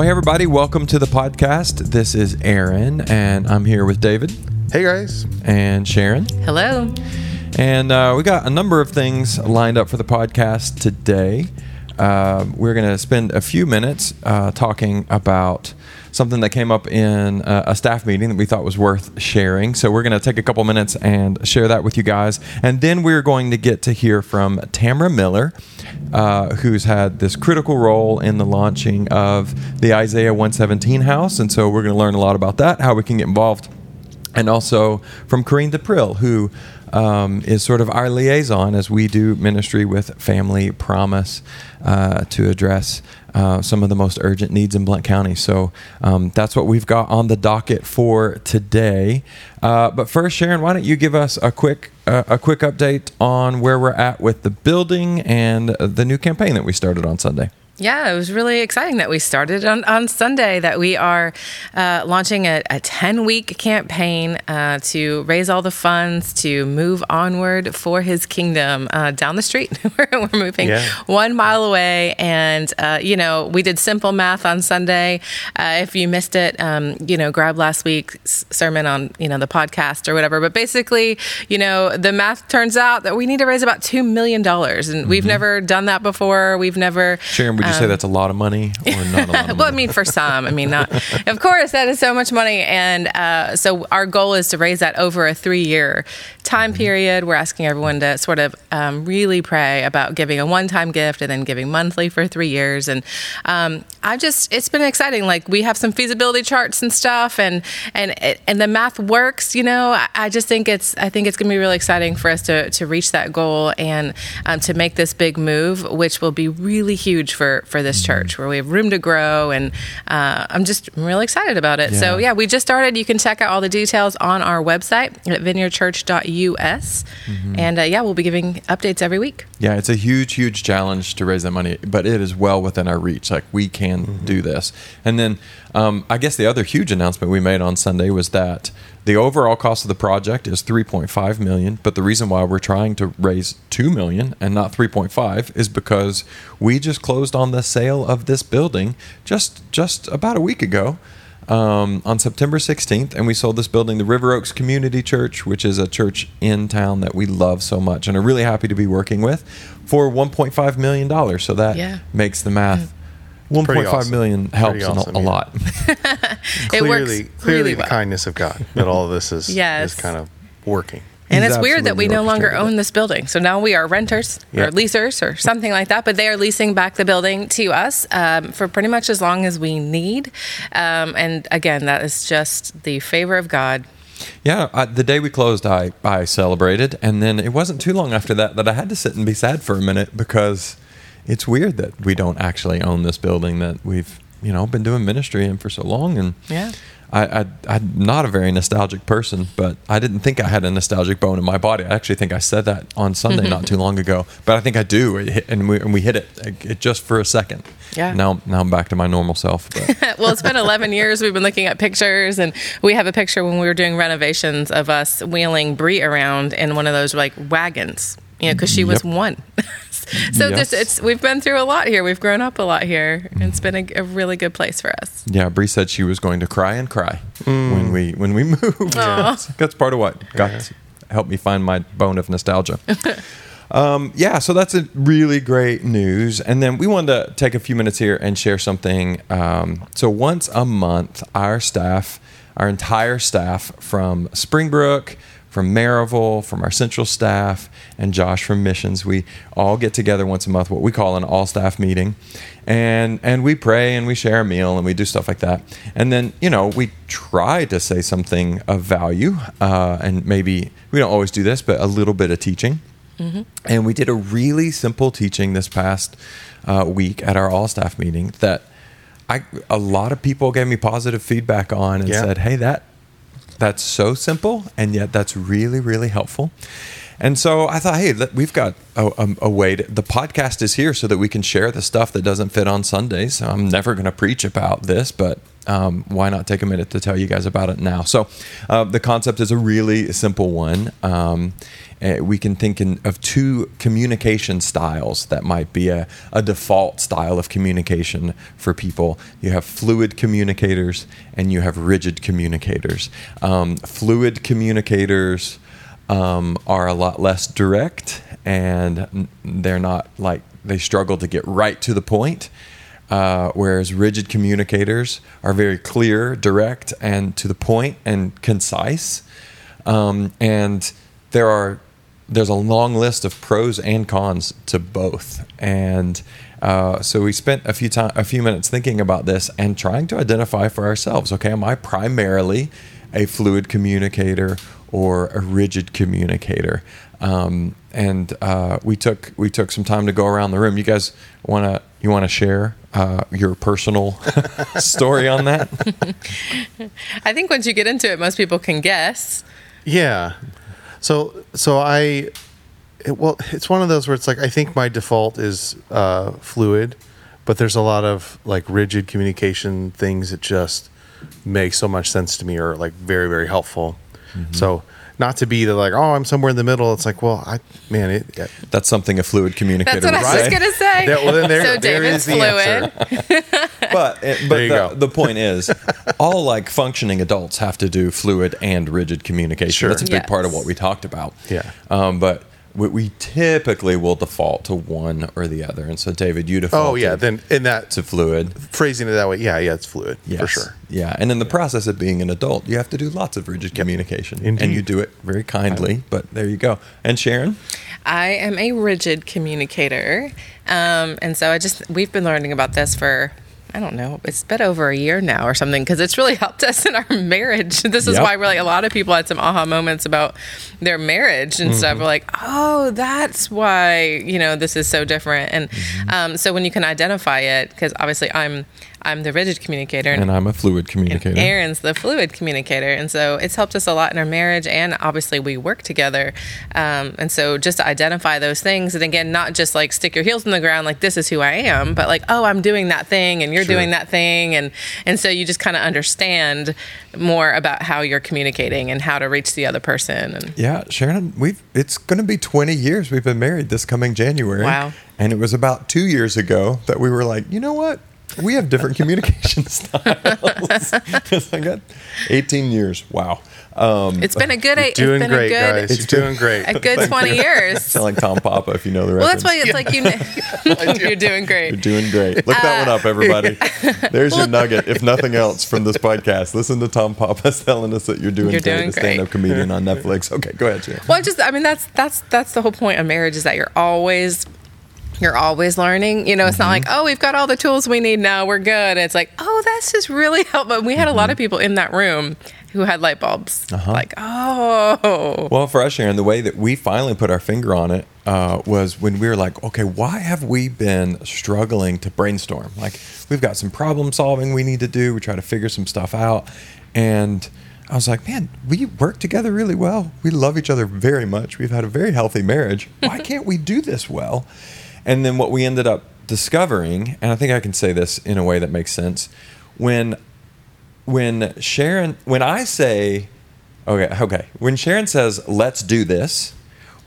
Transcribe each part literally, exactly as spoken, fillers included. Well, hey, everybody, welcome to the podcast. This is Aaron, and I'm here with David. Hey, guys. And Sharon. Hello. And uh, we got a number of things lined up for the podcast today. Uh, we're going to spend a few minutes uh, talking about something that came up in uh, a staff meeting that we thought was worth sharing. So we're going to take a couple minutes and share that with you guys. And then we're going to get to hear from Tamara Miller, uh, who's had this critical role in the launching of the Isaiah one seventeen House. And so we're going to learn a lot about that, how we can get involved. And also from Corinne D'Aprille, who um, is sort of our liaison as we do ministry with Family Promise uh, to address uh, some of the most urgent needs in Blount County. So um, that's what we've got on the docket for today. Uh, but first, Sharon, why don't you give us a quick uh, a quick update on where we're at with the building and the new campaign that we started on Sunday? Yeah, it was really exciting that we started on, on Sunday, that we are uh, launching a ten-week campaign uh, to raise all the funds to move onward for his kingdom uh, down the street. We're moving yeah. one mile away. And, uh, you know, we did simple math on Sunday. Uh, if you missed it, um, you know, grab last week's sermon on, you know, the podcast or whatever. But basically, you know, the math turns out that we need to raise about two million dollars. And mm-hmm. we've never done that before. We've never... Sharon, would you say that's a lot of money or not a lot of money? Well, I mean, for some. I mean, not. Of course, that is so much money. And uh, so our goal is to raise that over a three-year time period. We're asking everyone to sort of um, really pray about giving a one-time gift and then giving monthly for three years. And um, I've just, it's been exciting. Like, we have some feasibility charts and stuff, and and and the math works, you know. I, I just think it's, I think it's going to be really exciting for us to, to reach that goal and um, to make this big move, which will be really huge for for this church, where we have room to grow. And uh, I'm just really excited about it. Yeah. So yeah, we just started. You can check out all the details on our website at Vineyard Church dot U S. Mm-hmm. And uh, yeah, we'll be giving updates every week. Yeah, it's a huge, huge challenge to raise that money, but it is well within our reach. Like, we can mm-hmm. do this. And then um, I guess the other huge announcement we made on Sunday was that the overall cost of the project is three point five million dollars, but the reason why we're trying to raise two million dollars and not three point five is because we just closed on the sale of this building just just about a week ago um, on September sixteenth, and we sold this building to River Oaks Community Church, which is a church in town that we love so much and are really happy to be working with, for one point five million dollars. So that yeah. makes the math. Mm-hmm. one point five awesome. Million helps awesome, a, a yeah. lot. It clearly, works clearly really the well. Kindness of God that all of this is, yes. is kind of working. And He's it's weird that we no longer own this building. So now we are renters yeah. or leasers or something like that. But they are leasing back the building to us um, for pretty much as long as we need. Um, and again, that is just the favor of God. Yeah, I, the day we closed, I, I celebrated. And then it wasn't too long after that that I had to sit and be sad for a minute, because it's weird that we don't actually own this building that we've, you know, been doing ministry in for so long. And yeah. I, I, I'm not a very nostalgic person, but I didn't think I had a nostalgic bone in my body. I actually think I said that on Sunday not too long ago, but I think I do. It hit, and, we, and we hit it, it just for a second. Yeah. Now, now I'm back to my normal self. But. Well, it's been eleven years. We've been looking at pictures, and we have a picture when we were doing renovations of us wheeling Bree around in one of those like wagons, you know, because she was yep. one. So yes. this, it's we've been through a lot here. We've grown up a lot here. And it's been a, a really good place for us. Yeah, Bree said she was going to cry and cry mm. when we when we moved. That's part of what God yeah. helped me find my bone of nostalgia. um, yeah, so that's a really great news. And then we wanted to take a few minutes here and share something. Um, so once a month, our staff, our entire staff from Springbrook, from Maryville, from our central staff, and Josh from missions, we all get together once a month, what we call an all-staff meeting, and and we pray and we share a meal and we do stuff like that. And then, you know, we try to say something of value, uh, and maybe, we don't always do this, but a little bit of teaching. Mm-hmm. And we did a really simple teaching this past uh, week at our all-staff meeting that I a lot of people gave me positive feedback on and yeah. said, hey, that, That's so simple, and yet that's really, really helpful. And so I thought, hey, we've got a, a, a way to, the podcast is here so that we can share the stuff that doesn't fit on Sundays. I'm never going to preach about this, but um, why not take a minute to tell you guys about it now? So uh, the concept is a really simple one. Um, we can think in, of two communication styles that might be a, a default style of communication for people. You have fluid communicators and you have rigid communicators. Um, fluid communicators... Um, are a lot less direct, and they're not like they struggle to get right to the point. Uh, whereas rigid communicators are very clear, direct, and to the point and concise. Um, and there are there's a long list of pros and cons to both. And uh, so we spent a few time a few minutes thinking about this and trying to identify for ourselves. Okay, am I primarily a fluid communicator or a rigid communicator? Um, and uh, we took we took some time to go around the room. You guys wanna you wanna share uh, your personal story on that? I think once you get into it, most people can guess. Yeah. So so I it, well, it's one of those where it's like I think my default is uh, fluid, but there's a lot of like rigid communication things that just make so much sense to me or like very very helpful. Mm-hmm. So not to be the like, oh, I'm somewhere in the middle. It's like, well, I man, it, it that's something a fluid communicator. That's what I was right? going to say. That, well, then there, so there David's is the fluid. Answer. but it, but the, the point is, all like functioning adults have to do fluid and rigid communication. Sure. That's a big yes. part of what we talked about. Yeah. Um, but we, we typically will default to one or the other. And so, David, you default. Oh yeah, to, then in that to fluid phrasing it that way. Yeah, yeah, it's fluid yes. for sure. Yeah, and in the process of being an adult, you have to do lots of rigid communication. Indeed. And you do it very kindly, but there you go. And Sharon? I am a rigid communicator. Um, and so I just, we've been learning about this for, I don't know, it's been over a year now or something, because it's really helped us in our marriage. This is yep. why really a lot of people had some aha moments about their marriage and mm-hmm. stuff. We're like, oh, that's why, you know, this is so different. And mm-hmm. um, so when you can identify it, because obviously I'm, I'm the rigid communicator. And, and I'm a fluid communicator. And Aaron's the fluid communicator. And so it's helped us a lot in our marriage. And obviously we work together. Um, and so just to identify those things. And again, not just like stick your heels in the ground, like this is who I am. But like, oh, I'm doing that thing and you're sure. doing that thing. And, and so you just kind of understand more about how you're communicating and how to reach the other person. And yeah, Sharon, we've it's going to be twenty years we've been married this coming January. Wow. And it was about two years ago that we were like, you know what? We have different communication styles. It's like that. eighteen years Wow. Um, it's been a good eight. Doing it's been great, a good, guys. It's doing greryA good twenty years Sound like Tom Papa, if you know the reference. Well, that's why it's yeah. like you know, do. You're doing great. You're doing great. Look uh, that one up, everybody. There's your nugget, if nothing else, from this podcast. Listen to Tom Papa telling us that you're doing you're great. Doing a stand-up comedian on Netflix. Okay, go ahead, Sharon. Well, I just, I mean, that's that's that's the whole point of marriage, is that you're always. You're always learning. You know, it's mm-hmm. not like, oh, we've got all the tools we need now. We're good. It's like, oh, that's just really helpful. And we had mm-hmm. a lot of people in that room who had light bulbs. Uh-huh. Like, oh. Well, for us, Sharon, the way that we finally put our finger on it uh, was when we were like, okay, why have we been struggling to brainstorm? Like, we've got some problem solving we need to do. We try to figure some stuff out. And I was like, man, we work together really well. We love each other very much. We've had a very healthy marriage. Why can't we do this well? And then what we ended up discovering, and I think I can say this in a way that makes sense, when when Sharon, when I say, okay, okay, when Sharon says, let's do this,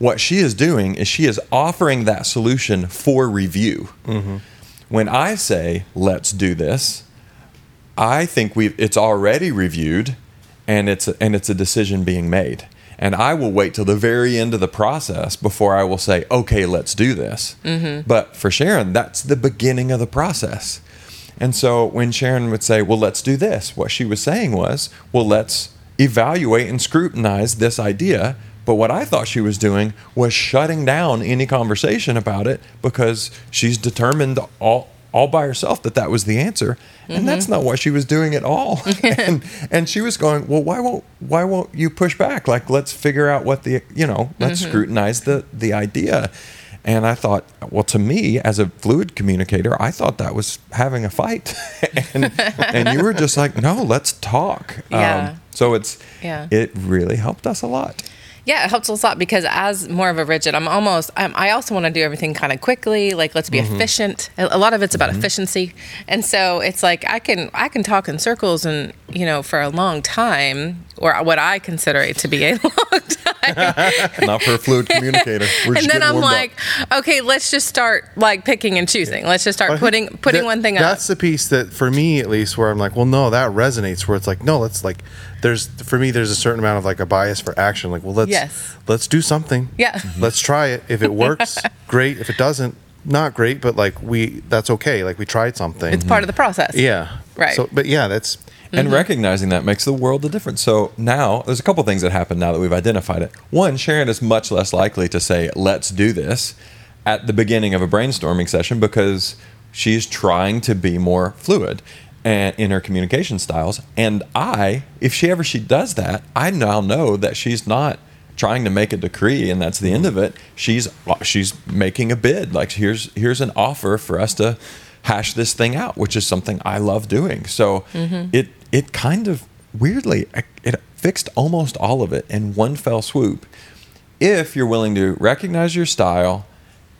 what she is doing is she is offering that solution for review. Mm-hmm. When I say, let's do this, I think we've it's already reviewed, and it's and it's a decision being made. And I will wait till the very end of the process before I will say, okay, let's do this. Mm-hmm. But for Sharon, that's the beginning of the process. And so when Sharon would say, well, let's do this, what she was saying was, well, let's evaluate and scrutinize this idea. But what I thought she was doing was shutting down any conversation about it because she's determined all all by herself that that was the answer. And mm-hmm. that's not what she was doing at all. and and she was going, well, why won't why won't you push back? Like, let's figure out what the, you know, let's mm-hmm. scrutinize the, the idea. And I thought, well, to me, as a fluid communicator, I thought that was having a fight. and and you were just like, no, let's talk. Yeah. Um, so it's, yeah. it really helped us a lot. Yeah, it helps us a lot because as more of a rigid, I'm almost, I'm, I also want to do everything kind of quickly. Like, let's be mm-hmm. efficient. A lot of it's about mm-hmm. efficiency. And so it's like, I can, I can talk in circles and, you know, for a long time, or what I consider it to be a long time. Not for a fluid communicator. We're just and then I'm like, up. okay, let's just start like picking and choosing. Let's just start I putting, putting that, one thing that's up. That's the piece that for me, at least, where I'm like, well, no, that resonates where it's like, no, let's like, there's, for me, there's a certain amount of like a bias for action. Like, well, let's, yes. let's do something. Yeah. Let's try it. If it works, great. If it doesn't, not great, but like we, that's okay. Like we tried something. It's mm-hmm. part of the process. Yeah. Right. So, but yeah, that's. Mm-hmm. And recognizing that makes the world a difference. So now there's a couple things that happen now that we've identified it. One, Sharon is much less likely to say, let's do this at the beginning of a brainstorming session because she's trying to be more fluid and in her communication styles. And I, if she ever she does that, I now know that she's not trying to make a decree and that's the end of it. She's she's making a bid. Like here's here's an offer for us to hash this thing out, which is something I love doing. So mm-hmm. it it kind of weirdly it fixed almost all of it in one fell swoop. If you're willing to recognize your style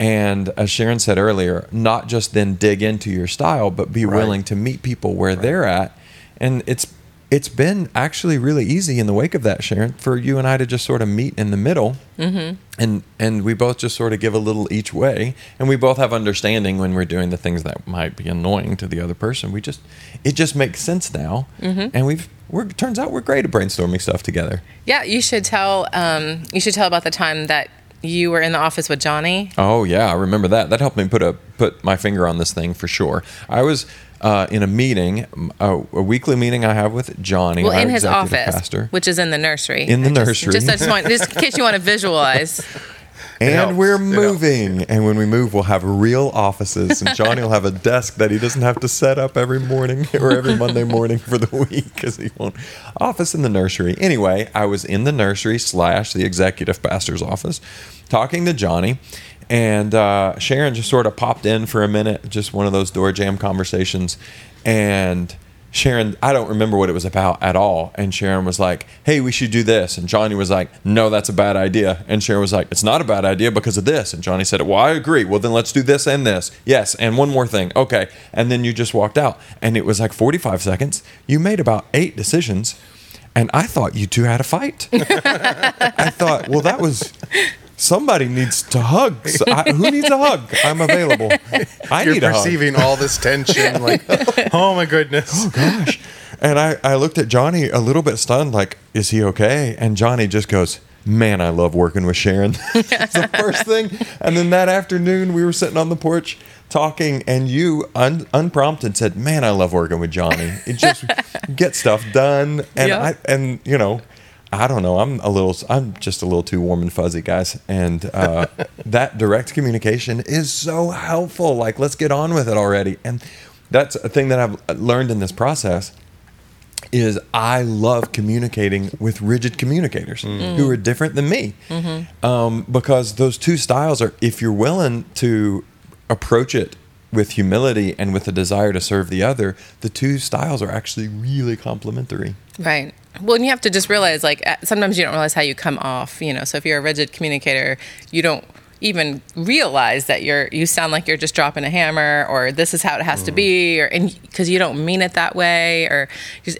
and, as Sharon said earlier, not just then dig into your style, but be right. willing to meet people where right. they're at. And it's it's been actually really easy in the wake of that, Sharon, for you and I to just sort of meet in the middle. Mm-hmm. And and we both just sort of give a little each way. And we both have understanding when we're doing the things that might be annoying to the other person. We just It just makes sense now. Mm-hmm. And we've... We're, turns out we're great at brainstorming stuff together. Yeah, you should tell um, you should tell about the time that you were in the office with Johnny. Oh yeah, I remember that. That helped me put a put my finger on this thing for sure. I was uh, in a meeting, a, a weekly meeting I have with Johnny. Well, in his office, pastor, which is in the nursery. In the just, nursery. Just, just, want, just in case you want to visualize. And we're moving. And when we move, we'll have real offices. And Johnny will have a desk that he doesn't have to set up every morning or every Monday morning for the week because he won't. Office in the nursery. Anyway, I was in the nursery slash the executive pastor's office talking to Johnny. And uh, Sharon just sort of popped in for a minute, just one of those door jam conversations. And Sharon, I don't remember what it was about at all. And Sharon was like, hey, we should do this. And Johnny was like, no, that's a bad idea. And Sharon was like, it's not a bad idea because of this. And Johnny said, well, I agree. Well, then let's do this and this. Yes. And one more thing. Okay. And then you just walked out. And it was like forty-five seconds. You made about eight decisions. And I thought you two had a fight. I thought, well, that was... Somebody needs to hug. So I, who needs a hug? I'm available. I You're need a hug. You're perceiving all this tension. Like, oh my goodness. Oh gosh. And I, I looked at Johnny a little bit stunned, like, is he okay? And Johnny just goes, man, I love working with Sharon. It's the first thing. And then that afternoon, we were sitting on the porch talking, and you un- unprompted said, man, I love working with Johnny. It just gets stuff done. And yeah. I, and you know, I don't know. I'm a little. I'm just a little too warm and fuzzy, guys. And uh, that direct communication is so helpful. Like, let's get on with it already. And that's a thing that I've learned in this process is I love communicating with rigid communicators mm. who are different than me, mm-hmm. um, because those two styles are. If you're willing to approach it with humility and with a desire to serve the other, the two styles are actually really complementary. Right. Well, and you have to just realize, like, sometimes you don't realize how you come off, you know. So if you're a rigid communicator, you don't even realize that you're you sound like you're just dropping a hammer, or this is how it has mm. to be, or and because you don't mean it that way, or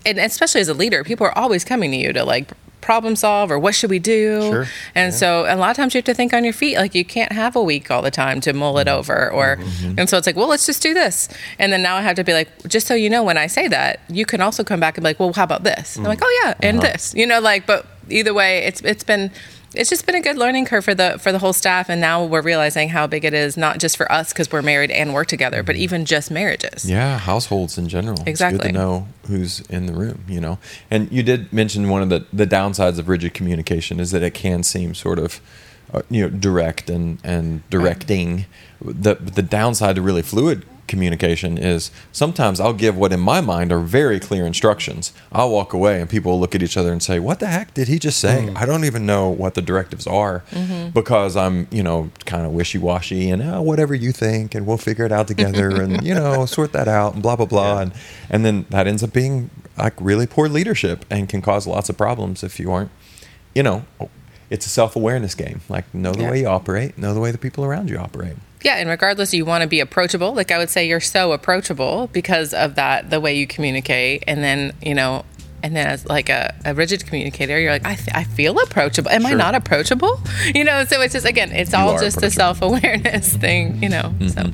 and especially as a leader, people are always coming to you to like problem solve or what should we do? Sure. And yeah. so a lot of times you have to think on your feet. Like you can't have a week all the time to mull it over, or mm-hmm. and so it's like, well, let's just do this. And then now I have to be like, just so you know, when I say that, you can also come back and be like, well, how about this? Mm. I'm like, oh yeah, and uh-huh. this, you know, like. But either way, it's it's been it's just been a good learning curve for the for the whole staff. And now we're realizing how big it is, not just for us because we're married and work together, but even just marriages. Yeah, households in general. Exactly. It's good to know who's in the room, you know. And you did mention one of the, the downsides of rigid communication is that it can seem sort of, uh, you know, direct and, and directing. Right. The the downside to really fluid communication is sometimes I'll give what in my mind are very clear instructions. I'll walk away and people will look at each other and say, what the heck did he just say? Mm. I don't even know what the directives are mm-hmm. because I'm, you know, kind of wishy-washy and oh, whatever you think and we'll figure it out together and, you know, sort that out and blah, blah, blah. Yeah. And, and then that ends up being like really poor leadership and can cause lots of problems if you aren't, you know, it's a self-awareness game. Like, know the yeah. way you operate, know the way the people around you operate. Yeah, and regardless, you want to be approachable. Like, I would say you're so approachable because of that, the way you communicate. And then, you know, and then as like a, a rigid communicator, you're like, I, th- I feel approachable. Am sure. I not approachable? You know, so it's just, again, it's you all just a self-awareness thing, you know, mm-hmm. so.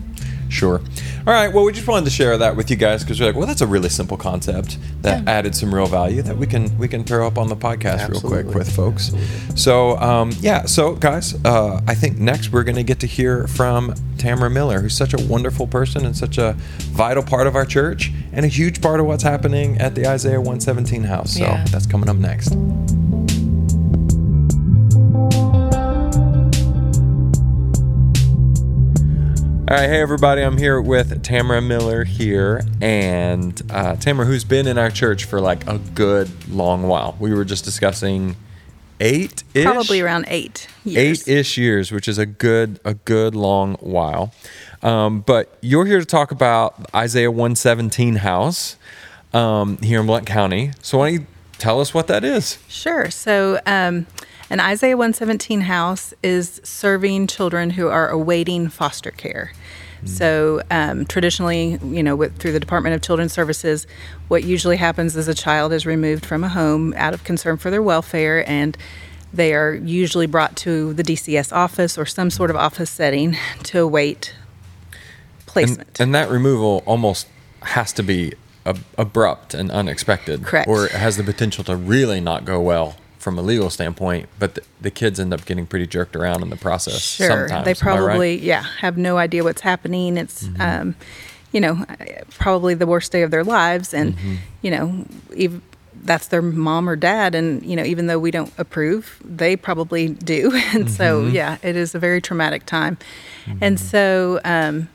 Sure. All right. Well, we just wanted to share that with you guys because we're like, well, that's a really simple concept that yeah. added some real value that we can we can throw up on the podcast Absolutely. real quick with folks. Absolutely. So, um, yeah. So, guys, uh, I think next we're going to get to hear from Tamara Miller, who's such a wonderful person and such a vital part of our church and a huge part of what's happening at the Isaiah one seventeen House. So yeah. that's coming up next. All right, hey everybody, I'm here with Tamara Miller here, and uh, Tamara, who's been in our church for like a good long while. We were just discussing eight-ish? Probably around eight years. Eight-ish years, which is a good, a good long while. Um, but you're here to talk about Isaiah one seventeen House um, here in Blount County. So why don't you tell us what that is? Sure. So um, an Isaiah one seventeen House is serving children who are awaiting foster care. So um, traditionally, you know, with, through the Department of Children's Services, what usually happens is a child is removed from a home out of concern for their welfare, and they are usually brought to the D C S office or some sort of office setting to await placement. And, and that removal almost has to be ab- abrupt and unexpected. Correct. Or it has the potential to really not go well from a legal standpoint, but the, the kids end up getting pretty jerked around in the process. Sure. Sometimes. They probably, right? yeah, have no idea what's happening. It's, mm-hmm. um, you know, probably the worst day of their lives. And, mm-hmm. you know, ev- that's their mom or dad. And, you know, even though we don't approve, they probably do. And mm-hmm. so, yeah, it is a very traumatic time. Mm-hmm. And so, um,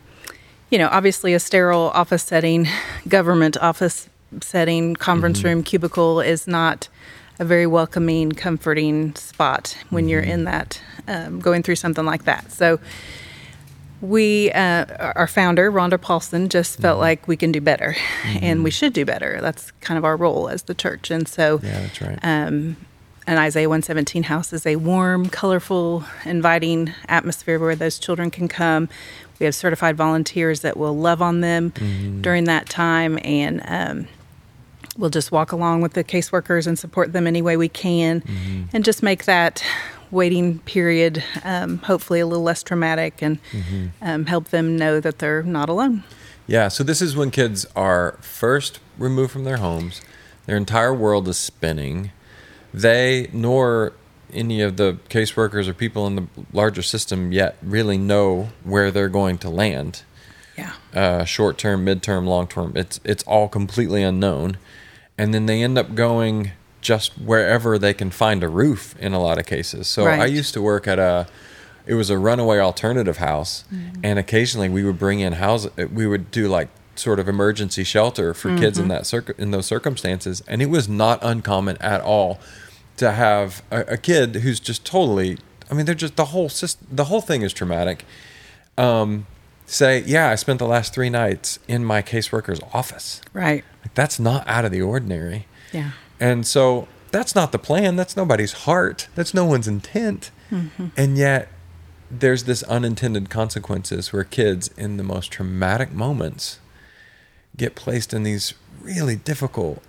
you know, obviously a sterile office setting, government office setting, conference mm-hmm. room, cubicle is not a very welcoming, comforting spot when you're in that, um, going through something like that. So we, uh, our founder, Rhonda Paulson, just felt mm-hmm. like we can do better mm-hmm. and we should do better. That's kind of our role as the church. And so yeah, that's right. um, an Isaiah one seventeen House is a warm, colorful, inviting atmosphere where those children can come. We have certified volunteers that will love on them mm-hmm. during that time, and um we'll just walk along with the caseworkers and support them any way we can mm-hmm. and just make that waiting period um, hopefully a little less traumatic and mm-hmm. um, help them know that they're not alone. Yeah, so this is when kids are first removed from their homes. Their entire world is spinning. They, nor any of the caseworkers or people in the larger system yet really know where they're going to land. Yeah. Uh, short-term, mid-term, long-term. It's, it's all completely unknown. And then they end up going just wherever they can find a roof in a lot of cases. So right. I used to work at a, it was a runaway alternative house. Mm-hmm. And occasionally we would bring in houses, we would do like sort of emergency shelter for mm-hmm. kids in that circ- in those circumstances. And it was not uncommon at all to have a, a kid who's just totally, I mean, they're just, the whole system, the whole thing is traumatic. Um, say, yeah, I spent the last three nights in my caseworker's office. Right. Like, that's not out of the ordinary. Yeah. And so that's not the plan. That's nobody's heart. That's no one's intent. Mm-hmm. And yet there's this unintended consequences where kids in the most traumatic moments get placed in these really difficult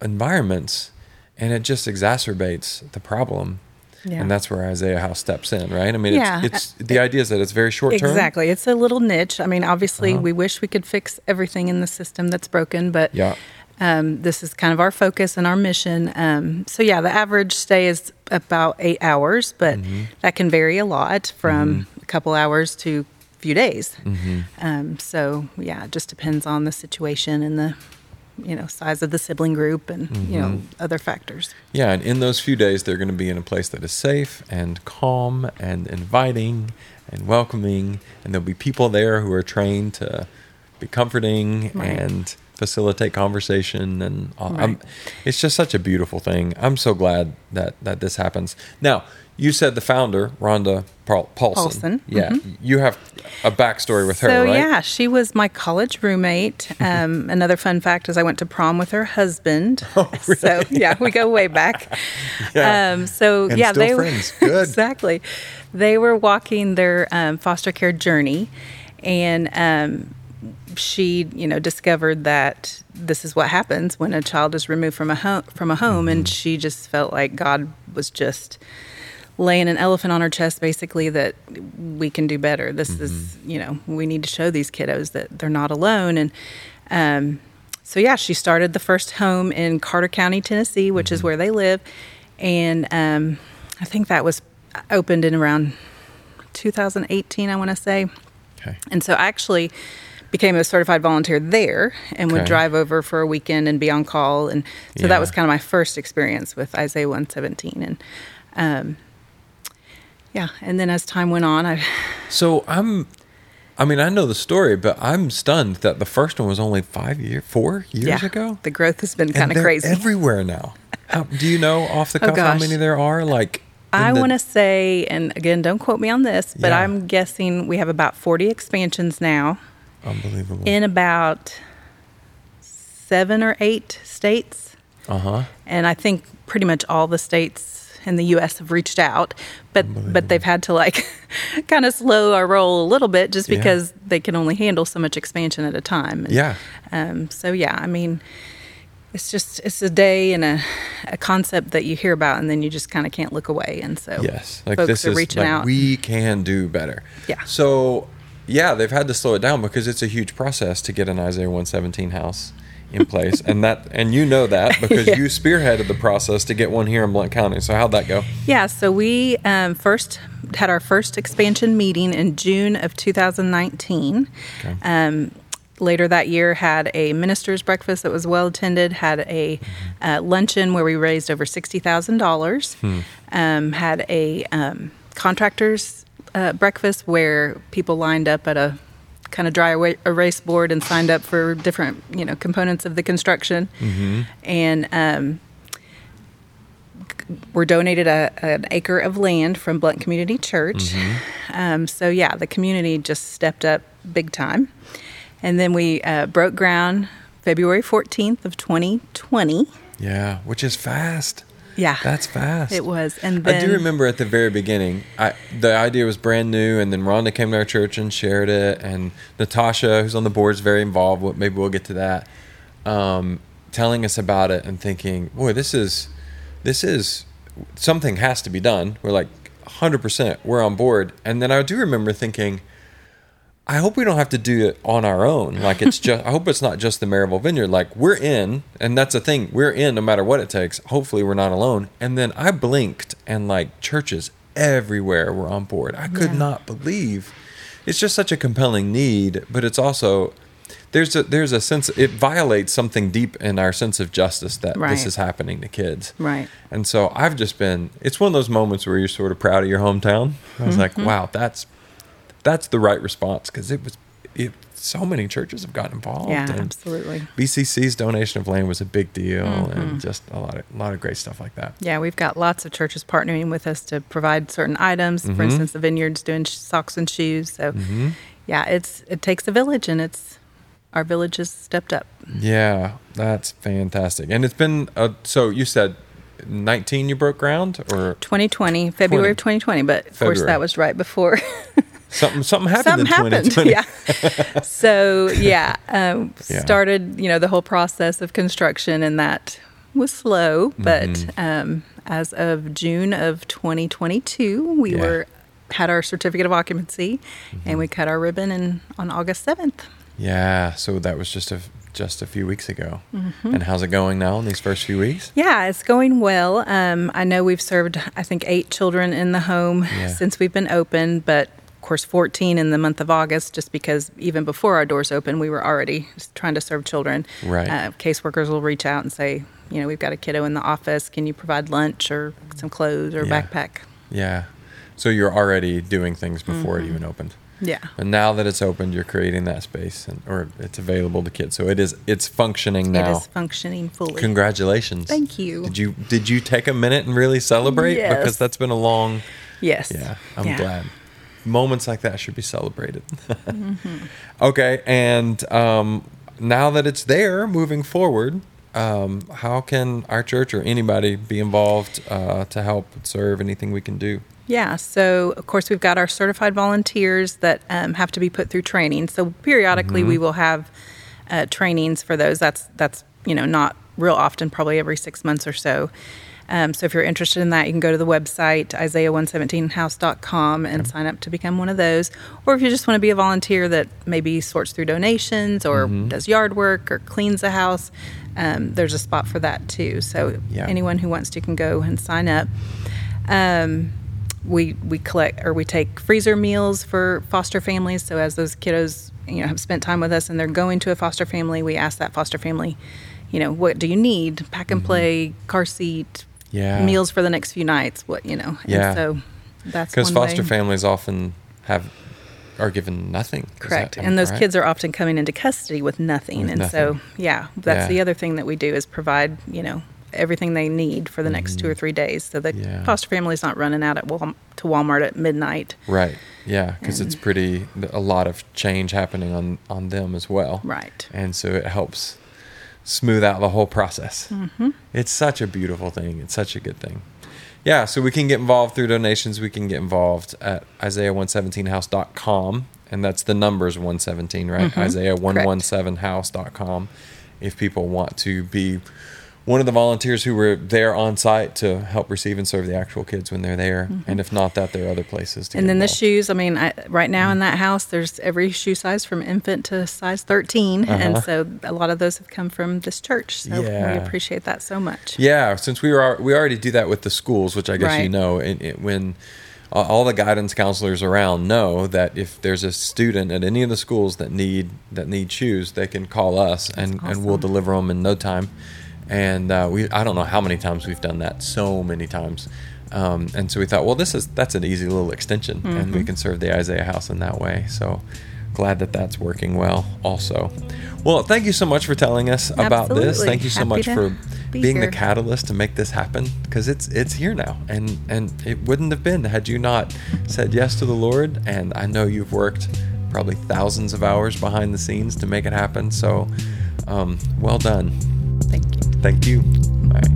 environments, and it just exacerbates the problem. Yeah. And that's where Isaiah House steps in, right? I mean, yeah. it's, it's the idea is that it's very short term. Exactly. It's a little niche. I mean, obviously, uh-huh. we wish we could fix everything in the system that's broken, but yeah. um, this is kind of our focus and our mission. Um, so, yeah, the average stay is about eight hours, but mm-hmm. that can vary a lot from mm-hmm. a couple hours to a few days. Mm-hmm. Um, so, yeah, it just depends on the situation and the, you know, size of the sibling group and, mm-hmm. you know, other factors. Yeah, and in those few days, they're going to be in a place that is safe and calm and inviting and welcoming, and there'll be people there who are trained to be comforting right. and facilitate conversation. And all, right. I'm, it's just such a beautiful thing. I'm so glad that, that this happens. Now, you said the founder, Rhonda Paulson. Paulson. Yeah. Mm-hmm. You have a backstory with her, so, right? So, yeah, she was my college roommate. Um, another fun fact is I went to prom with her husband. Oh, really? So, yeah, we go way back. yeah. Um, so, and yeah, still they friends. Were, Good. Exactly. They were walking their um, foster care journey, and um, she, you know, discovered that this is what happens when a child is removed from a home, from a home, mm-hmm. and she just felt like God was just laying an elephant on her chest, basically, that we can do better. This mm-hmm. is, you know, we need to show these kiddos that they're not alone. And um, so, yeah, she started the first home in Carter County, Tennessee, which mm-hmm. is where they live. And um, I think that was opened in around two thousand eighteen, I want to say. Okay. And so I actually became a certified volunteer there and would okay. drive over for a weekend and be on call. And so yeah. that was kind of my first experience with Isaiah one seventeen. And um yeah, and then as time went on, I... So I'm, I mean, I know the story, but I'm stunned that the first one was only five years, four years yeah, ago? The growth has been kind of crazy. everywhere now. How, do you know off the cuff oh how many there are? Like, I the... want to say, and again, don't quote me on this, but yeah. I'm guessing we have about forty expansions now. Unbelievable. In about seven or eight states. Uh-huh. And I think pretty much all the states in the U S have reached out, but but they've had to like kind of slow our roll a little bit just because yeah. they can only handle so much expansion at a time. And, yeah. Um, so yeah, I mean, it's just it's a day and a, a concept that you hear about, and then you just kind of can't look away. And so yes, like folks this are is reaching like out. We can do better. Yeah. So yeah, they've had to slow it down because it's a huge process to get an Isaiah one seventeen house in place, and that, and you know that because yeah. you spearheaded the process to get one here in Blount County. So how'd that go? Yeah, so we um, first had our first expansion meeting in June of two thousand nineteen. Okay. Um, later that year, had a minister's breakfast that was well attended. Had a uh, luncheon where we raised over sixty thousand hmm. um, dollars. Had a um, contractors uh, breakfast where people lined up at a kind of dry erase board and signed up for different, you know, components of the construction. Mm-hmm. And um, were donated a, an acre of land from Blount Community Church. Mm-hmm. Um, so, yeah, the community just stepped up big time. And then we uh, broke ground February fourteenth of twenty twenty. Yeah, which is fast. Yeah. That's fast. It was. And then, I do remember at the very beginning, I, the idea was brand new, and then Rhonda came to our church and shared it, and Natasha, who's on the board, is very involved. With, maybe we'll get to that. Um, telling us about it and thinking, boy, this is, this is, something has to be done. We're like, one hundred percent, we're on board. And then I do remember thinking, I hope we don't have to do it on our own. Like it's just, I hope it's not just the Maryville Vineyard. Like we're in, and that's the thing. We're in no matter what it takes. Hopefully we're not alone. And then I blinked, and like churches everywhere were on board. I could yeah. not believe. It's just such a compelling need, but it's also, there's a, there's a sense, it violates something deep in our sense of justice that right. this is happening to kids. Right. And so I've just been, it's one of those moments where you're sort of proud of your hometown. I was mm-hmm. like, wow, that's That's the right response, because it was it, so many churches have gotten involved. Yeah, and absolutely. B C C's donation of land was a big deal, mm-hmm. and just a lot of a lot of great stuff like that. Yeah, we've got lots of churches partnering with us to provide certain items. Mm-hmm. For instance, the Vineyard's doing socks and shoes. So, mm-hmm. yeah, it's it takes a village, and it's our village has stepped up. Yeah, that's fantastic. And it's been a, so you said nineteen you broke ground, or twenty twenty February twenty. Of twenty twenty, but of February. Course that was right before. Something something happened something in twenty twenty. Happened, yeah. So, yeah, um, yeah, started, you know, the whole process of construction, and that was slow. But mm-hmm. um, as of June of twenty twenty-two, we yeah. were had our certificate of occupancy, mm-hmm. and we cut our ribbon in, on August seventh. Yeah, so that was just a, just a few weeks ago. Mm-hmm. And how's it going now in these first few weeks? Yeah, it's going well. Um, I know we've served, I think, eight children in the home yeah. since we've been open, but course, fourteen in the month of August, just because even before our doors opened, we were already trying to serve children. Right. Uh, caseworkers will reach out and say, you know, we've got a kiddo in the office. Can you provide lunch or some clothes or yeah. backpack? Yeah. So you're already doing things before mm-hmm. it even opened. Yeah. And now that it's opened, you're creating that space, and or it's available to kids. So it is it's functioning now. It is functioning fully. Congratulations. Thank you. Did you did you take a minute and really celebrate? Yes. Because that's been a long Yes. Yeah. I'm yeah. glad. Moments like that should be celebrated. Mm-hmm. Okay, and um, now that it's there, moving forward, um, how can our church or anybody be involved uh, to help serve, anything we can do? Yeah, so of course we've got our certified volunteers that um, have to be put through training. So periodically mm-hmm. we will have uh, trainings for those. That's that's you know not real often, probably every six months or so. Um, so if you're interested in that, you can go to the website, Isaiah one seventeen House dot com, and okay. sign up to become one of those. Or if you just want to be a volunteer that maybe sorts through donations or mm-hmm. does yard work or cleans a house, um, there's a spot for that too. So yeah. anyone who wants to can go and sign up. Um, we we collect or we take freezer meals for foster families. So as those kiddos you know have spent time with us and they're going to a foster family, we ask that foster family, you know, what do you need? Pack and mm-hmm. play, car seat. Yeah. Meals for the next few nights, what you know. Yeah. And so that's because foster way. families often have are given nothing. Correct. That, and those right? kids are often coming into custody with nothing. With and nothing. so yeah, that's yeah. the other thing that we do is provide, you know, everything they need for the next mm. two or three days. So the yeah. foster family's not running out at Wal- to Walmart at midnight. Right. Yeah, because it's pretty a lot of change happening on, on them as well. Right. And so it helps smooth out the whole process. Mm-hmm. It's such a beautiful thing. It's such a good thing. Yeah, so we can get involved through donations. We can get involved at Isaiah one seventeen House dot com, and that's the numbers one seventeen, right? Mm-hmm. Isaiah one seventeen House dot com. If people want to be one of the volunteers who were there on site to help receive and serve the actual kids when they're there, mm-hmm. and if not that, there are other places to and get then involved. The shoes, I mean, I, right now mm-hmm. in that house, there's every shoe size from infant to size thirteen, uh-huh. and so a lot of those have come from this church, so yeah. we appreciate that so much. Yeah, since we were we already do that with the schools, which I guess right. you know, and it, when all the guidance counselors around know that if there's a student at any of the schools that need that need shoes, they can call us, and, awesome. and we'll deliver them in no time. And uh, we I don't know how many times we've done that, so many times. Um, and so we thought, well, this is that's an easy little extension, mm-hmm. and we can serve the Isaiah house in that way. So glad that that's working well also. Well, thank you so much for telling us Absolutely. about this. Thank you so Happy much for be being here. the catalyst to make this happen, because it's it's here now. And, and it wouldn't have been had you not said yes to the Lord. And I know you've worked probably thousands of hours behind the scenes to make it happen. So um, well done. Thank you. Thank you. All right.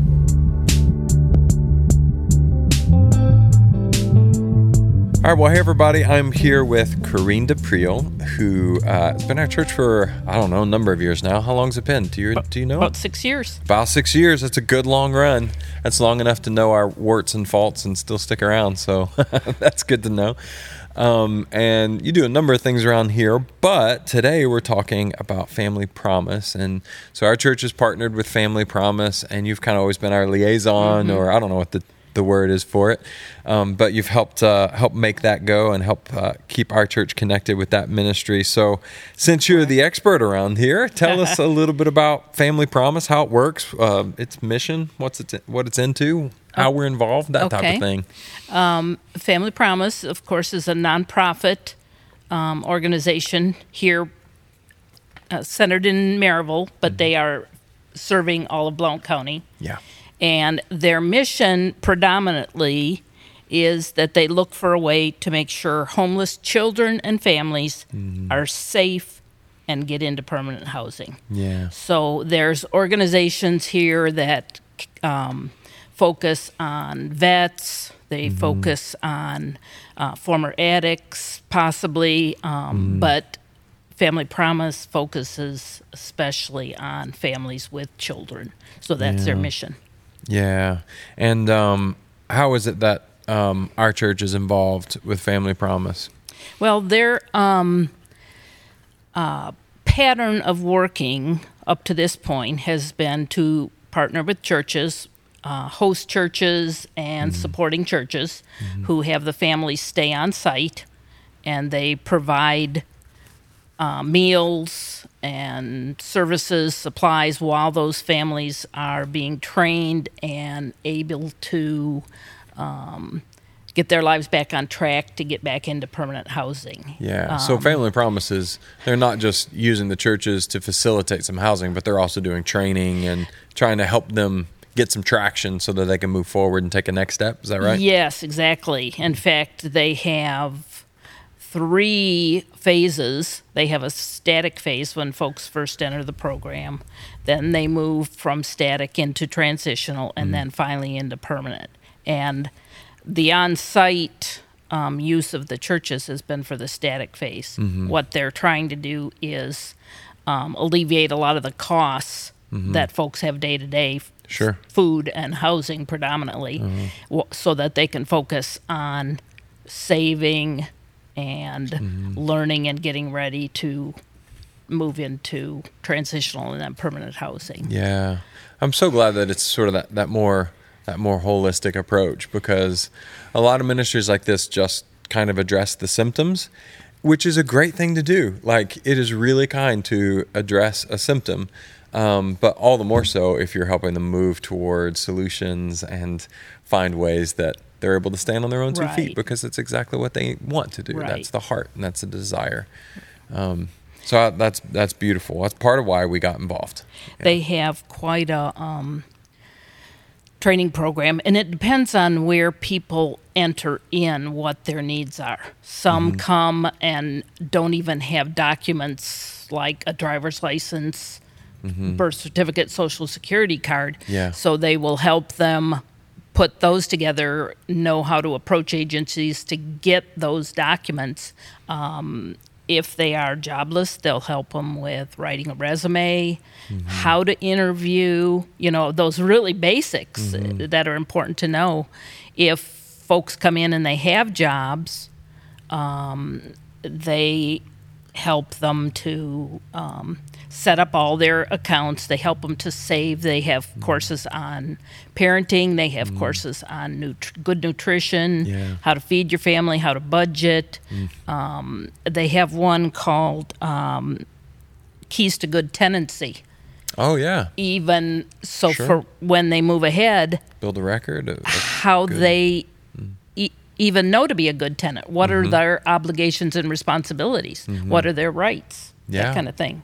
All right. Well, hey, everybody. I'm here with Corinne D'Aprille, who uh, has been at our church for, I don't know, a number of years now. How long's it been? Do you about, do you know? About six years. About six years. That's a good long run. That's long enough to know our warts and faults and still stick around. So that's good to know. Um, and you do a number of things around here, but today we're talking about Family Promise. And so our church has partnered with Family Promise, and you've kind of always been our liaison, mm-hmm. or I don't know what the, the word is for it. Um, but you've helped, uh, help make that go and help, uh, keep our church connected with that ministry. So since you're the expert around here, tell us a little bit about Family Promise, how it works, uh, its mission, what's it, what it's into. How we're involved, that okay. type of thing. Um, Family Promise, of course, is a nonprofit um, organization here uh, centered in Maryville, but mm-hmm. they are serving all of Blount County. Yeah. And their mission predominantly is that they look for a way to make sure homeless children and families mm-hmm. are safe and get into permanent housing. Yeah. So there's organizations here that... Um, focus on vets, they mm-hmm. focus on uh, former addicts, possibly, um, mm. but Family Promise focuses especially on families with children. So that's yeah. their mission. Yeah. And um, how is it that um, our church is involved with Family Promise? Well, their um, uh, pattern of working up to this point has been to partner with churches, Uh, host churches and mm-hmm. supporting churches mm-hmm. who have the families stay on site, and they provide uh, meals and services, supplies, while those families are being trained and able to um, get their lives back on track to get back into permanent housing. Yeah. Um, so Family Promises, they're not just using the churches to facilitate some housing, but they're also doing training and trying to help them get some traction so that they can move forward and take a next step. Is that right? Yes, exactly. In fact, they have three phases. They have a static phase when folks first enter the program. Then they move from static into transitional and mm-hmm. then finally into permanent. And the on-site um, use of the churches has been for the static phase. Mm-hmm. What they're trying to do is um, alleviate a lot of the costs mm-hmm. that folks have day-to-day, sure. food and housing predominantly, mm-hmm. so that they can focus on saving and mm-hmm. learning and getting ready to move into transitional and then permanent housing. Yeah. I'm so glad that it's sort of that, that more... that more holistic approach, because a lot of ministries like this just kind of address the symptoms, which is a great thing to do. Like, it is really kind to address a symptom, um, but all the more so if you're helping them move towards solutions and find ways that they're able to stand on their own two right. feet, because it's exactly what they want to do. Right. That's the heart and that's the desire. Um, so I, that's that's beautiful. That's part of why we got involved. Yeah. They have quite a... Um training program, and it depends on where people enter in, what their needs are. Some mm-hmm. come and don't even have documents like a driver's license, mm-hmm. birth certificate, social security card. Yeah. So they will help them put those together, know how to approach agencies to get those documents. Um, if they are jobless, they'll help them with writing a resume, mm-hmm. how to interview, you know, those really basics mm-hmm. that are important to know. If folks come in and they have jobs, um, they help them to um, set up all their accounts. They help them to save. They have mm-hmm. courses on parenting. They have mm-hmm. courses on nut- good nutrition, yeah. how to feed your family, how to budget. Mm-hmm. Um, they have one called um, Keys to Good Tenancy. Oh, yeah. Even so sure. for when they move ahead. Build a record. Of how good. They... even know to be a good tenant. What mm-hmm. are their obligations and responsibilities? Mm-hmm. What are their rights? Yeah. That kind of thing.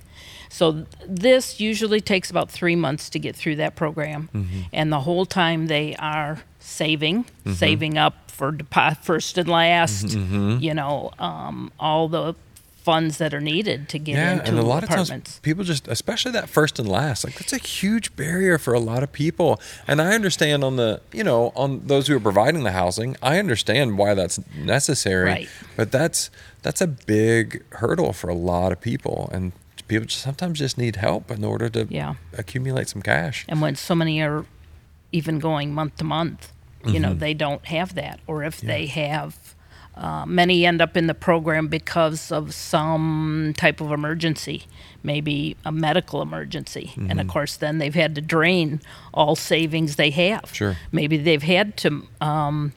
So th- this usually takes about three months to get through that program. Mm-hmm. And the whole time they are saving, mm-hmm. saving up for depo- first and last, mm-hmm. you know, um, all the funds that are needed to get yeah, into and a lot apartments. Of times people just, especially that first and last, like that's a huge barrier for a lot of people. And I understand on the, you know, on those who are providing the housing, I understand why that's necessary, right. but that's, that's a big hurdle for a lot of people. And people just sometimes just need help in order to yeah. accumulate some cash. And when so many are even going month to month, you mm-hmm. know, they don't have that. Or if yeah. they have, Uh, many end up in the program because of some type of emergency, maybe a medical emergency. Mm-hmm. And, of course, then they've had to drain all savings they have. Sure. Maybe they've had to, um,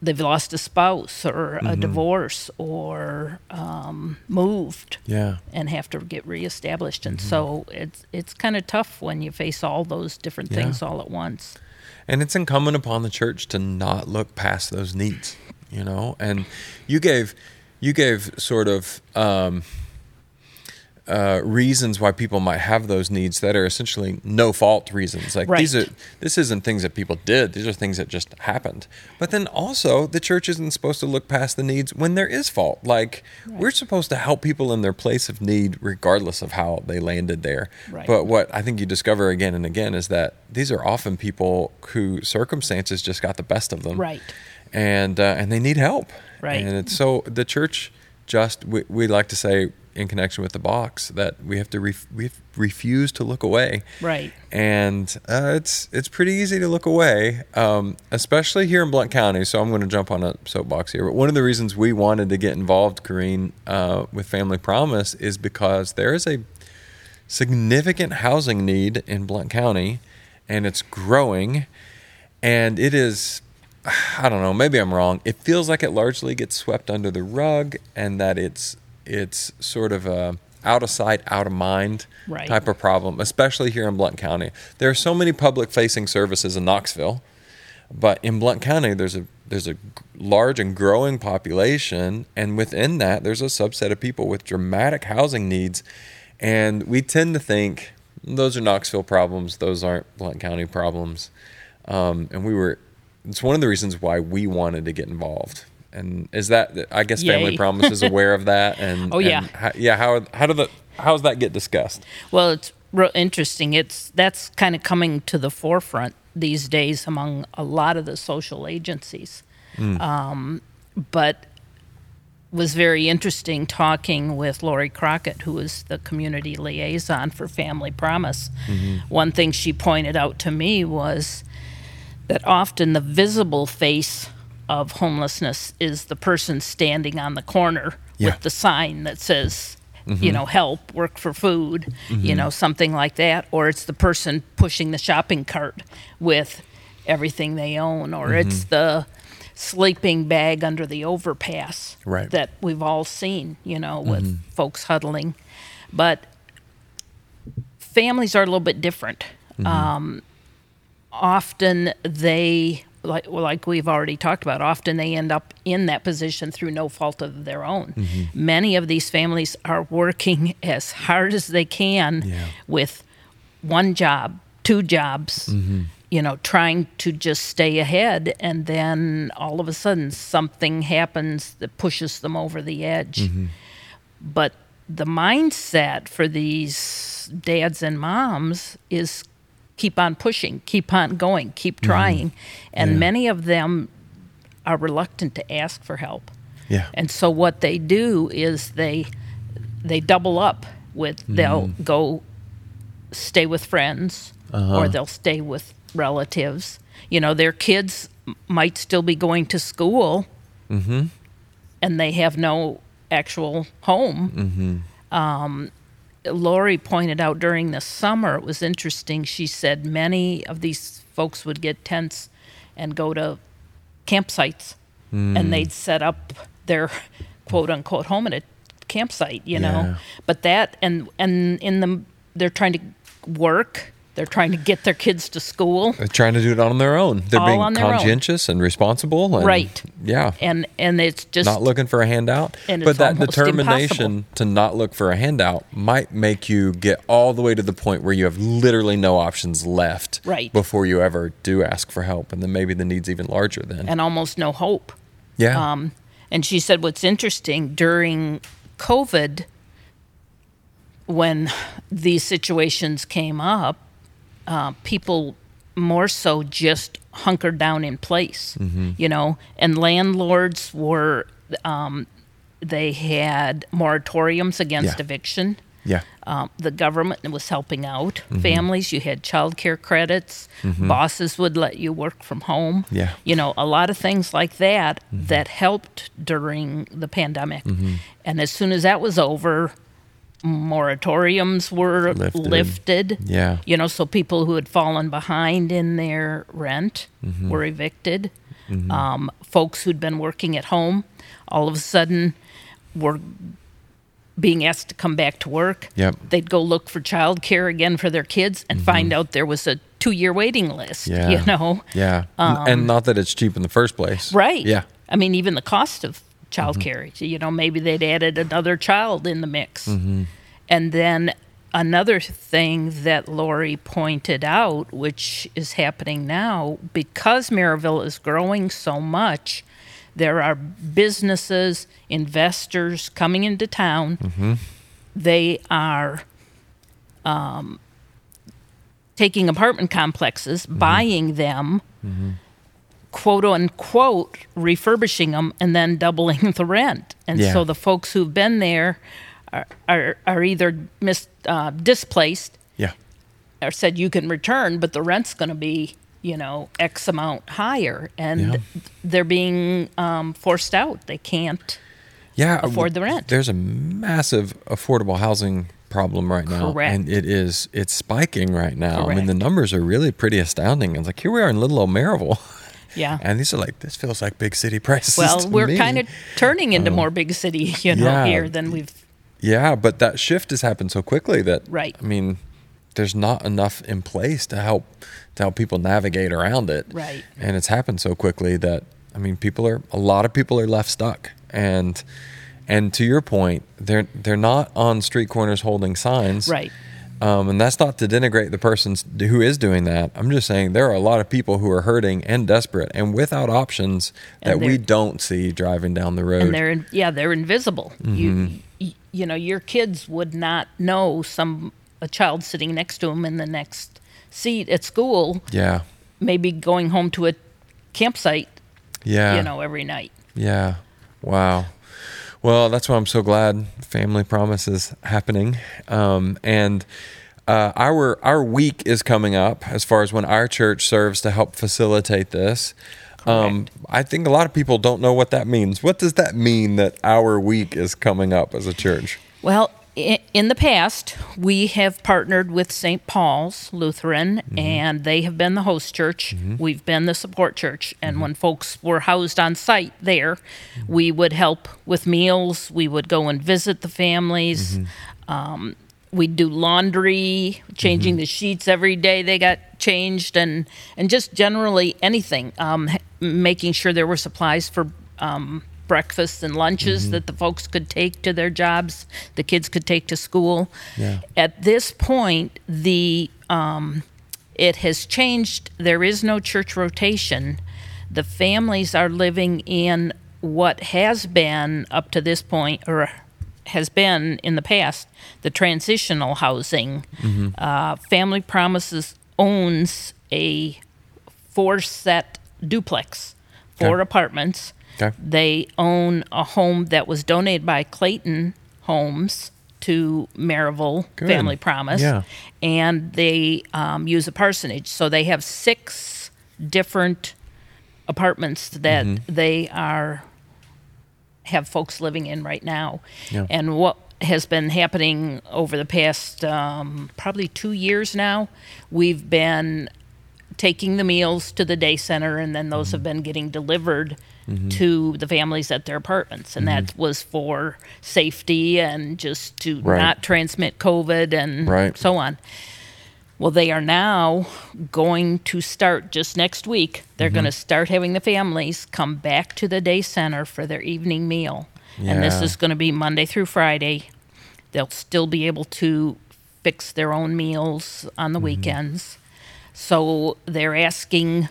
they've lost a spouse or a mm-hmm. divorce or um, moved yeah. and have to get reestablished. And mm-hmm. so it's, it's kind of tough when you face all those different yeah. things all at once. And it's incumbent upon the church to not look past those needs. You know, and you gave you gave sort of um, uh, reasons why people might have those needs that are essentially no fault reasons. Like right. these are this isn't things that people did; these are things that just happened. But then also, the church isn't supposed to look past the needs when there is fault. Like right. we're supposed to help people in their place of need, regardless of how they landed there. Right. But what I think you discover again and again is that these are often people whose circumstances just got the best of them. Right. And uh, and they need help, right? And it's so the church just we, we like to say in connection with the box that we have to ref, we have refuse to look away, right? And uh, it's it's pretty easy to look away, um, especially here in Blount County. So I'm going to jump on a soapbox here. But one of the reasons we wanted to get involved, Corinne, uh, with Family Promise is because there is a significant housing need in Blount County, and it's growing, and it is. I don't know, maybe I'm wrong. It feels like it largely gets swept under the rug and that it's it's sort of a out of sight, out of mind right. type of problem, especially here in Blount County. There are so many public-facing services in Knoxville, But in Blount County, there's a there's a large and growing population, and within that, there's a subset of people with dramatic housing needs, and we tend to think those are Knoxville problems; those aren't Blount County problems. Um, and we were, it's one of the reasons why we wanted to get involved. And is that, I guess, Yay. Family Promise is aware of that. And oh yeah, and how, yeah. How how do the how does that get discussed? Well, it's real interesting. It's that's kind of coming to the forefront these days among a lot of the social agencies. Mm. Um, but was very interesting talking with Lori Crockett, who is the community liaison for Family Promise. Mm-hmm. One thing she pointed out to me was that often the visible face of homelessness is the person standing on the corner yeah. with the sign that says, mm-hmm. you know, help, work for food, mm-hmm. you know, something like that. Or it's the person pushing the shopping cart with everything they own, or mm-hmm. it's the sleeping bag under the overpass right. that we've all seen, you know, with mm-hmm. folks huddling. But families are a little bit different. Mm-hmm. Um, often they... Like, well, like we've already talked about, often they end up in that position through no fault of their own. Mm-hmm. Many of these families are working as hard as they can yeah. with one job, two jobs, mm-hmm. you know, trying to just stay ahead. And then all of a sudden something happens that pushes them over the edge. Mm-hmm. But the mindset for these dads and moms is keep on pushing, keep on going, keep trying. Mm. And yeah. many of them are reluctant to ask for help. Yeah. And so what they do is they they double up with, mm. they'll go stay with friends uh-huh. or they'll stay with relatives. You know, their kids might still be going to school mm-hmm. and they have no actual home. Mm-hmm. Um Lori pointed out during the summer, it was interesting, she said many of these folks would get tents and go to campsites, mm. and they'd set up their quote-unquote home at a campsite, you know. Yeah. But that, and and in the, they're trying to work, they're trying to get their kids to school. They're trying to do it on their own. They're All being conscientious and responsible. And, right. Yeah. And and it's just... Not looking for a handout. And but that determination impossible. To not look for a handout might make you get all the way to the point where you have literally no options left right. before you ever do ask for help. And then maybe the need's even larger then. And almost no hope. Yeah. Um, and she said what's interesting, during COVID, when these situations came up, Uh, people more so just hunkered down in place, mm-hmm. you know, and landlords were, um, they had moratoriums against yeah. eviction. Yeah. Um, the government was helping out mm-hmm. families. You had childcare credits. Mm-hmm. Bosses would let you work from home. Yeah. You know, a lot of things like that mm-hmm. that helped during the pandemic. Mm-hmm. And as soon as that was over, moratoriums were lifted. lifted, yeah. You know, so people who had fallen behind in their rent mm-hmm. were evicted. Mm-hmm. Um, folks who'd been working at home all of a sudden were being asked to come back to work. Yep. They'd go look for childcare again for their kids and mm-hmm. find out there was a two-year waiting list, yeah. you know. Yeah, um, and not that it's cheap in the first place. Right. Yeah. I mean, even the cost of child care. Mm-hmm. You know, maybe they'd added another child in the mix. Mm-hmm. And then another thing that Lori pointed out, which is happening now, because Maryville is growing so much, there are businesses, investors coming into town. Mm-hmm. They are um, taking apartment complexes, mm-hmm. buying them, mm-hmm. quote-unquote, refurbishing them and then doubling the rent. And yeah. so the folks who've been there are are, are either mis, uh, displaced yeah. or said you can return, but the rent's going to be, you know, X amount higher. And yeah. they're being um, forced out. They can't yeah, afford the rent. There's a massive affordable housing problem right now. Correct. And it is, it's spiking right now. Correct. I mean, the numbers are really pretty astounding. It's like, here we are in little old Maryville. Yeah. And these are like, this feels like big city prices. Well, we're kind of turning into um, more big city, you know, yeah, here than we've. Yeah, but that shift has happened so quickly that, right. I mean, there's not enough in place to help to help people navigate around it. Right. And it's happened so quickly that, I mean, people are, a lot of people are left stuck. And and to your point, they're they're not on street corners holding signs. Right. Um, and that's not to denigrate the person who is doing that. I'm just saying there are a lot of people who are hurting and desperate and without options that we don't see driving down the road. And they're, yeah, they're invisible. Mm-hmm. You, you you know, your kids would not know some a child sitting next to them in the next seat at school. Yeah. Maybe going home to a campsite. Yeah. You know, every night. Yeah. Wow. Well, that's why I'm so glad Family Promise is happening. Um, and uh, our our week is coming up as far as when our church serves to help facilitate this. Um, I think a lot of people don't know what that means. What does that mean that our week is coming up as a church? Well, in the past, we have partnered with Saint Paul's Lutheran, mm-hmm. and they have been the host church. Mm-hmm. We've been the support church. And mm-hmm. when folks were housed on site there, mm-hmm. we would help with meals. We would go and visit the families. Mm-hmm. Um, we'd do laundry, changing mm-hmm. the sheets every day they got changed, and, and just generally anything, um, making sure there were supplies for um breakfasts and lunches mm-hmm. that the folks could take to their jobs, the kids could take to school. Yeah. At this point, the um, it has changed. There is no church rotation. The families are living in what has been up to this point, or has been in the past, the transitional housing. Mm-hmm. Uh, Family Promises owns a four-set duplex, four okay. apartments. Okay. They own a home that was donated by Clayton Homes to Maryville Good. Family Promise, yeah. and they um, use a parsonage. So they have six different apartments that mm-hmm. they are have folks living in right now. Yeah. And what has been happening over the past um, probably two years now, we've been taking the meals to the day center, and then those mm-hmm. have been getting delivered Mm-hmm. to the families at their apartments. And mm-hmm. that was for safety and just to right. not transmit COVID and right. so on. Well, they are now going to start just next week. They're mm-hmm. going to start having the families come back to the day center for their evening meal. Yeah. And this is going to be Monday through Friday. They'll still be able to fix their own meals on the mm-hmm. weekends. So they're asking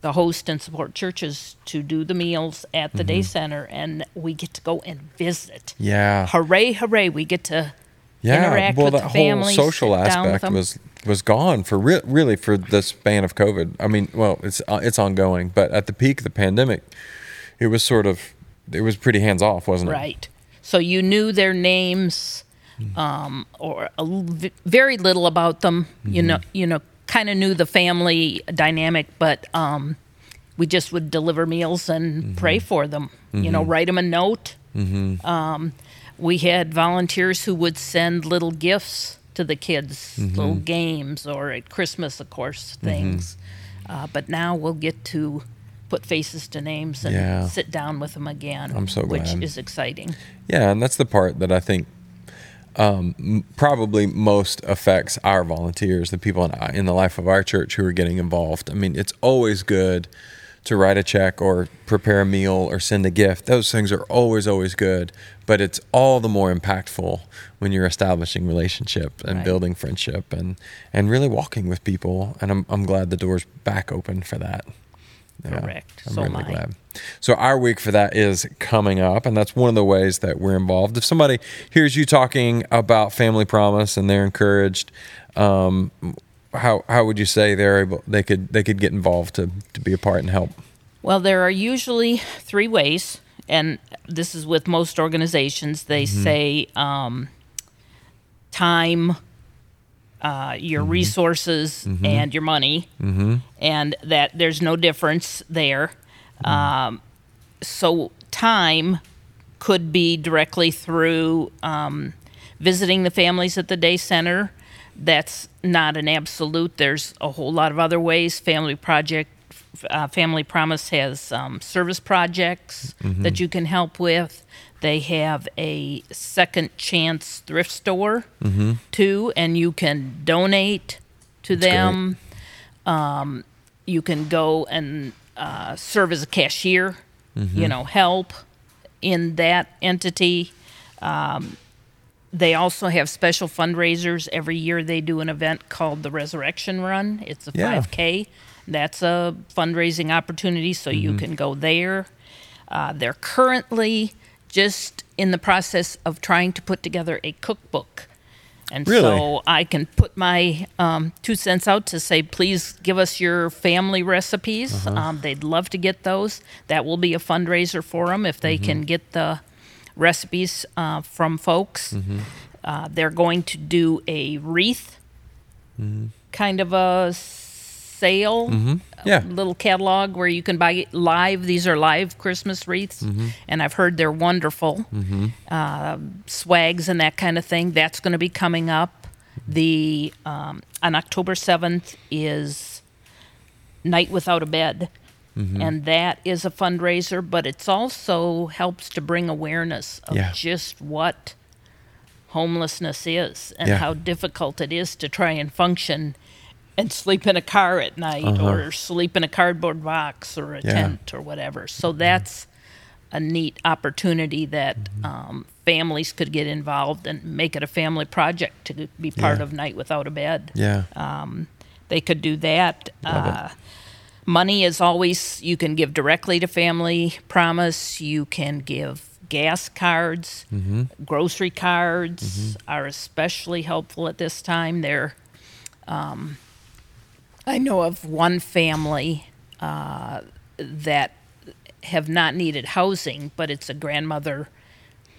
the host and support churches to do the meals at the mm-hmm. day center, and we get to go and visit. Yeah. Hooray, hooray. We get to yeah. interact well, with the families. Well, that whole social aspect was was gone for re- really for the span of COVID. I mean, well, it's uh, it's ongoing, but at the peak of the pandemic, it was sort of, it was pretty hands-off, wasn't it? Right. So you knew their names um, or a l- very little about them, mm-hmm. you know, you know, kind of knew the family dynamic, but um, we just would deliver meals and mm-hmm. pray for them, mm-hmm. you know, write them a note. Mm-hmm. Um, we had volunteers who would send little gifts to the kids, mm-hmm. little games, or at Christmas, of course, things. Mm-hmm. Uh, but now we'll get to put faces to names and yeah. sit down with them again, I'm so glad. Which is exciting. Yeah, and that's the part that I think Um, probably most affects our volunteers, the people in, in the life of our church who are getting involved. I mean, it's always good to write a check or prepare a meal or send a gift. Those things are always, always good, but it's all the more impactful when you're establishing relationship and right. building friendship and, and really walking with people. And I'm, I'm glad the door's back open for that. Yeah, Correct. I'm so really mine. glad. So our week for that is coming up, and that's one of the ways that we're involved. If somebody hears you talking about Family Promise and they're encouraged, um, how how would you say they're able they could they could get involved to, to be a part and help? Well, there are usually three ways, and this is with most organizations. They mm-hmm. say um, time, Uh, your mm-hmm. resources mm-hmm. and your money, mm-hmm. and that there's no difference there. Mm-hmm. Um, so time could be directly through um, visiting the families at the day center. That's not an absolute. There's a whole lot of other ways. Family Project uh, Family Promise has um, service projects mm-hmm. that you can help with. They have a Second Chance Thrift Store, mm-hmm. too, and you can donate to That's them. Um, you can go and uh, serve as a cashier, mm-hmm. you know, help in that entity. Um, they also have special fundraisers. Every year they do an event called the Resurrection Run. It's a yeah. five K. That's a fundraising opportunity, so mm-hmm. you can go there. Uh, they're currently just in the process of trying to put together a cookbook. And really? So I can put my um, two cents out to say, please give us your family recipes. Uh-huh. Um, they'd love to get those. That will be a fundraiser for them if they mm-hmm. can get the recipes uh, from folks. Mm-hmm. Uh, they're going to do a wreath mm-hmm. kind of a sale, mm-hmm. yeah. a little catalog where you can buy live. These are live Christmas wreaths, mm-hmm. and I've heard they're wonderful. Mm-hmm. Uh, swags and that kind of thing. That's going to be coming up. The um, on October seventh is Night Without a Bed, mm-hmm. and that is a fundraiser, but it's also helps to bring awareness of yeah. just what homelessness is and yeah. how difficult it is to try and function and sleep in a car at night uh-huh. or sleep in a cardboard box or a yeah. tent or whatever. So that's a neat opportunity that mm-hmm. um, families could get involved and make it a family project to be part yeah. of Night Without a Bed. Yeah, um, they could do that. Uh, money is always, you can give directly to Family Promise. You can give gas cards. Mm-hmm. Grocery cards mm-hmm. are especially helpful at this time. They're... Um, I know of one family uh, that have not needed housing, but it's a grandmother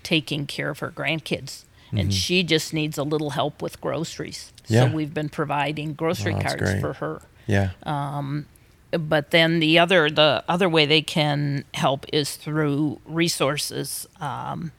taking care of her grandkids, mm-hmm. and she just needs a little help with groceries. Yeah. So we've been providing grocery wow, cards great. For her. Yeah. Um, but then the other the other way they can help is through resources. Um,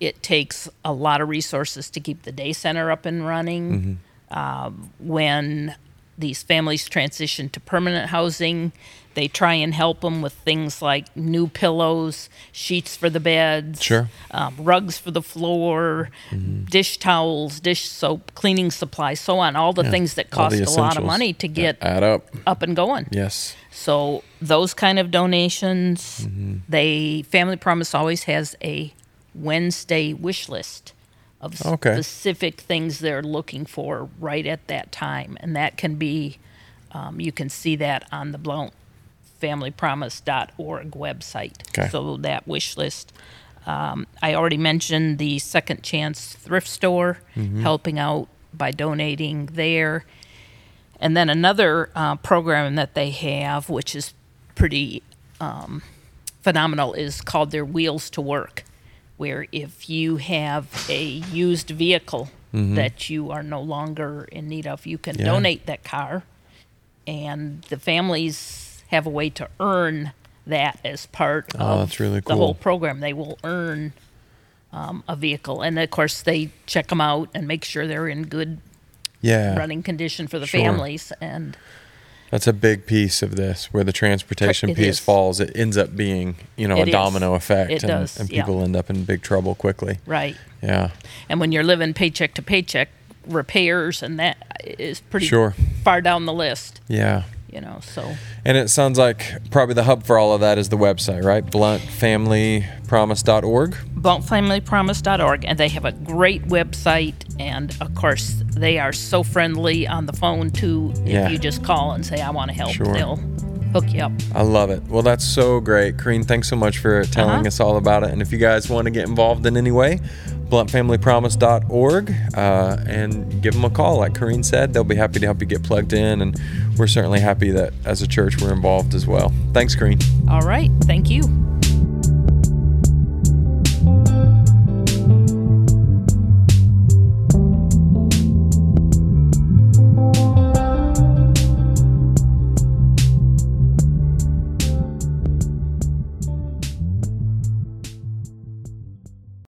it takes a lot of resources to keep the day center up and running. Mm-hmm. Uh, when these families transition to permanent housing, they try and help them with things like new pillows, sheets for the beds, sure. um, rugs for the floor, mm-hmm. dish towels, dish soap, cleaning supplies, so on. All the yeah. things that cost a lot of money to get add up. up and going. Yes. So those kind of donations, mm-hmm. they Family Promise always has a Wednesday wish list of okay. specific things they're looking for right at that time. And that can be, um, you can see that on the Blount Family Promise dot org website. Okay. So that wish list. Um, I already mentioned the Second Chance Thrift Store, mm-hmm. helping out by donating there. And then another uh, program that they have, which is pretty um, phenomenal, is called their Wheels to Work, where if you have a used vehicle mm-hmm. that you are no longer in need of, you can yeah. donate that car, and the families have a way to earn that as part oh, of that's really cool. the whole program. They will earn um, a vehicle, and of course they check them out and make sure they're in good yeah. running condition for the sure. families. And that's a big piece of this, where the transportation it piece is. falls. It ends up being, you know, it a is. domino effect, it and, does. and people yeah. end up in big trouble quickly. Right. Yeah. And when you're living paycheck to paycheck, repairs and that is pretty sure. far down the list. Yeah. You know, so. And it sounds like probably the hub for all of that is the website, right? Blount Family Promise dot org? Blount Family Promise dot org. And they have a great website. And, of course, they are so friendly on the phone, too. If yeah. you just call and say, I want to help, sure. they'll hook you up. I love it. Well, that's so great. Corinne, thanks so much for telling uh-huh. us all about it. And if you guys want to get involved in any way, Blount Family Promise dot org, uh, and give them a call. Like Corinne said, they'll be happy to help you get plugged in, and we're certainly happy that as a church we're involved as well. Thanks, Corinne. All right. Thank you.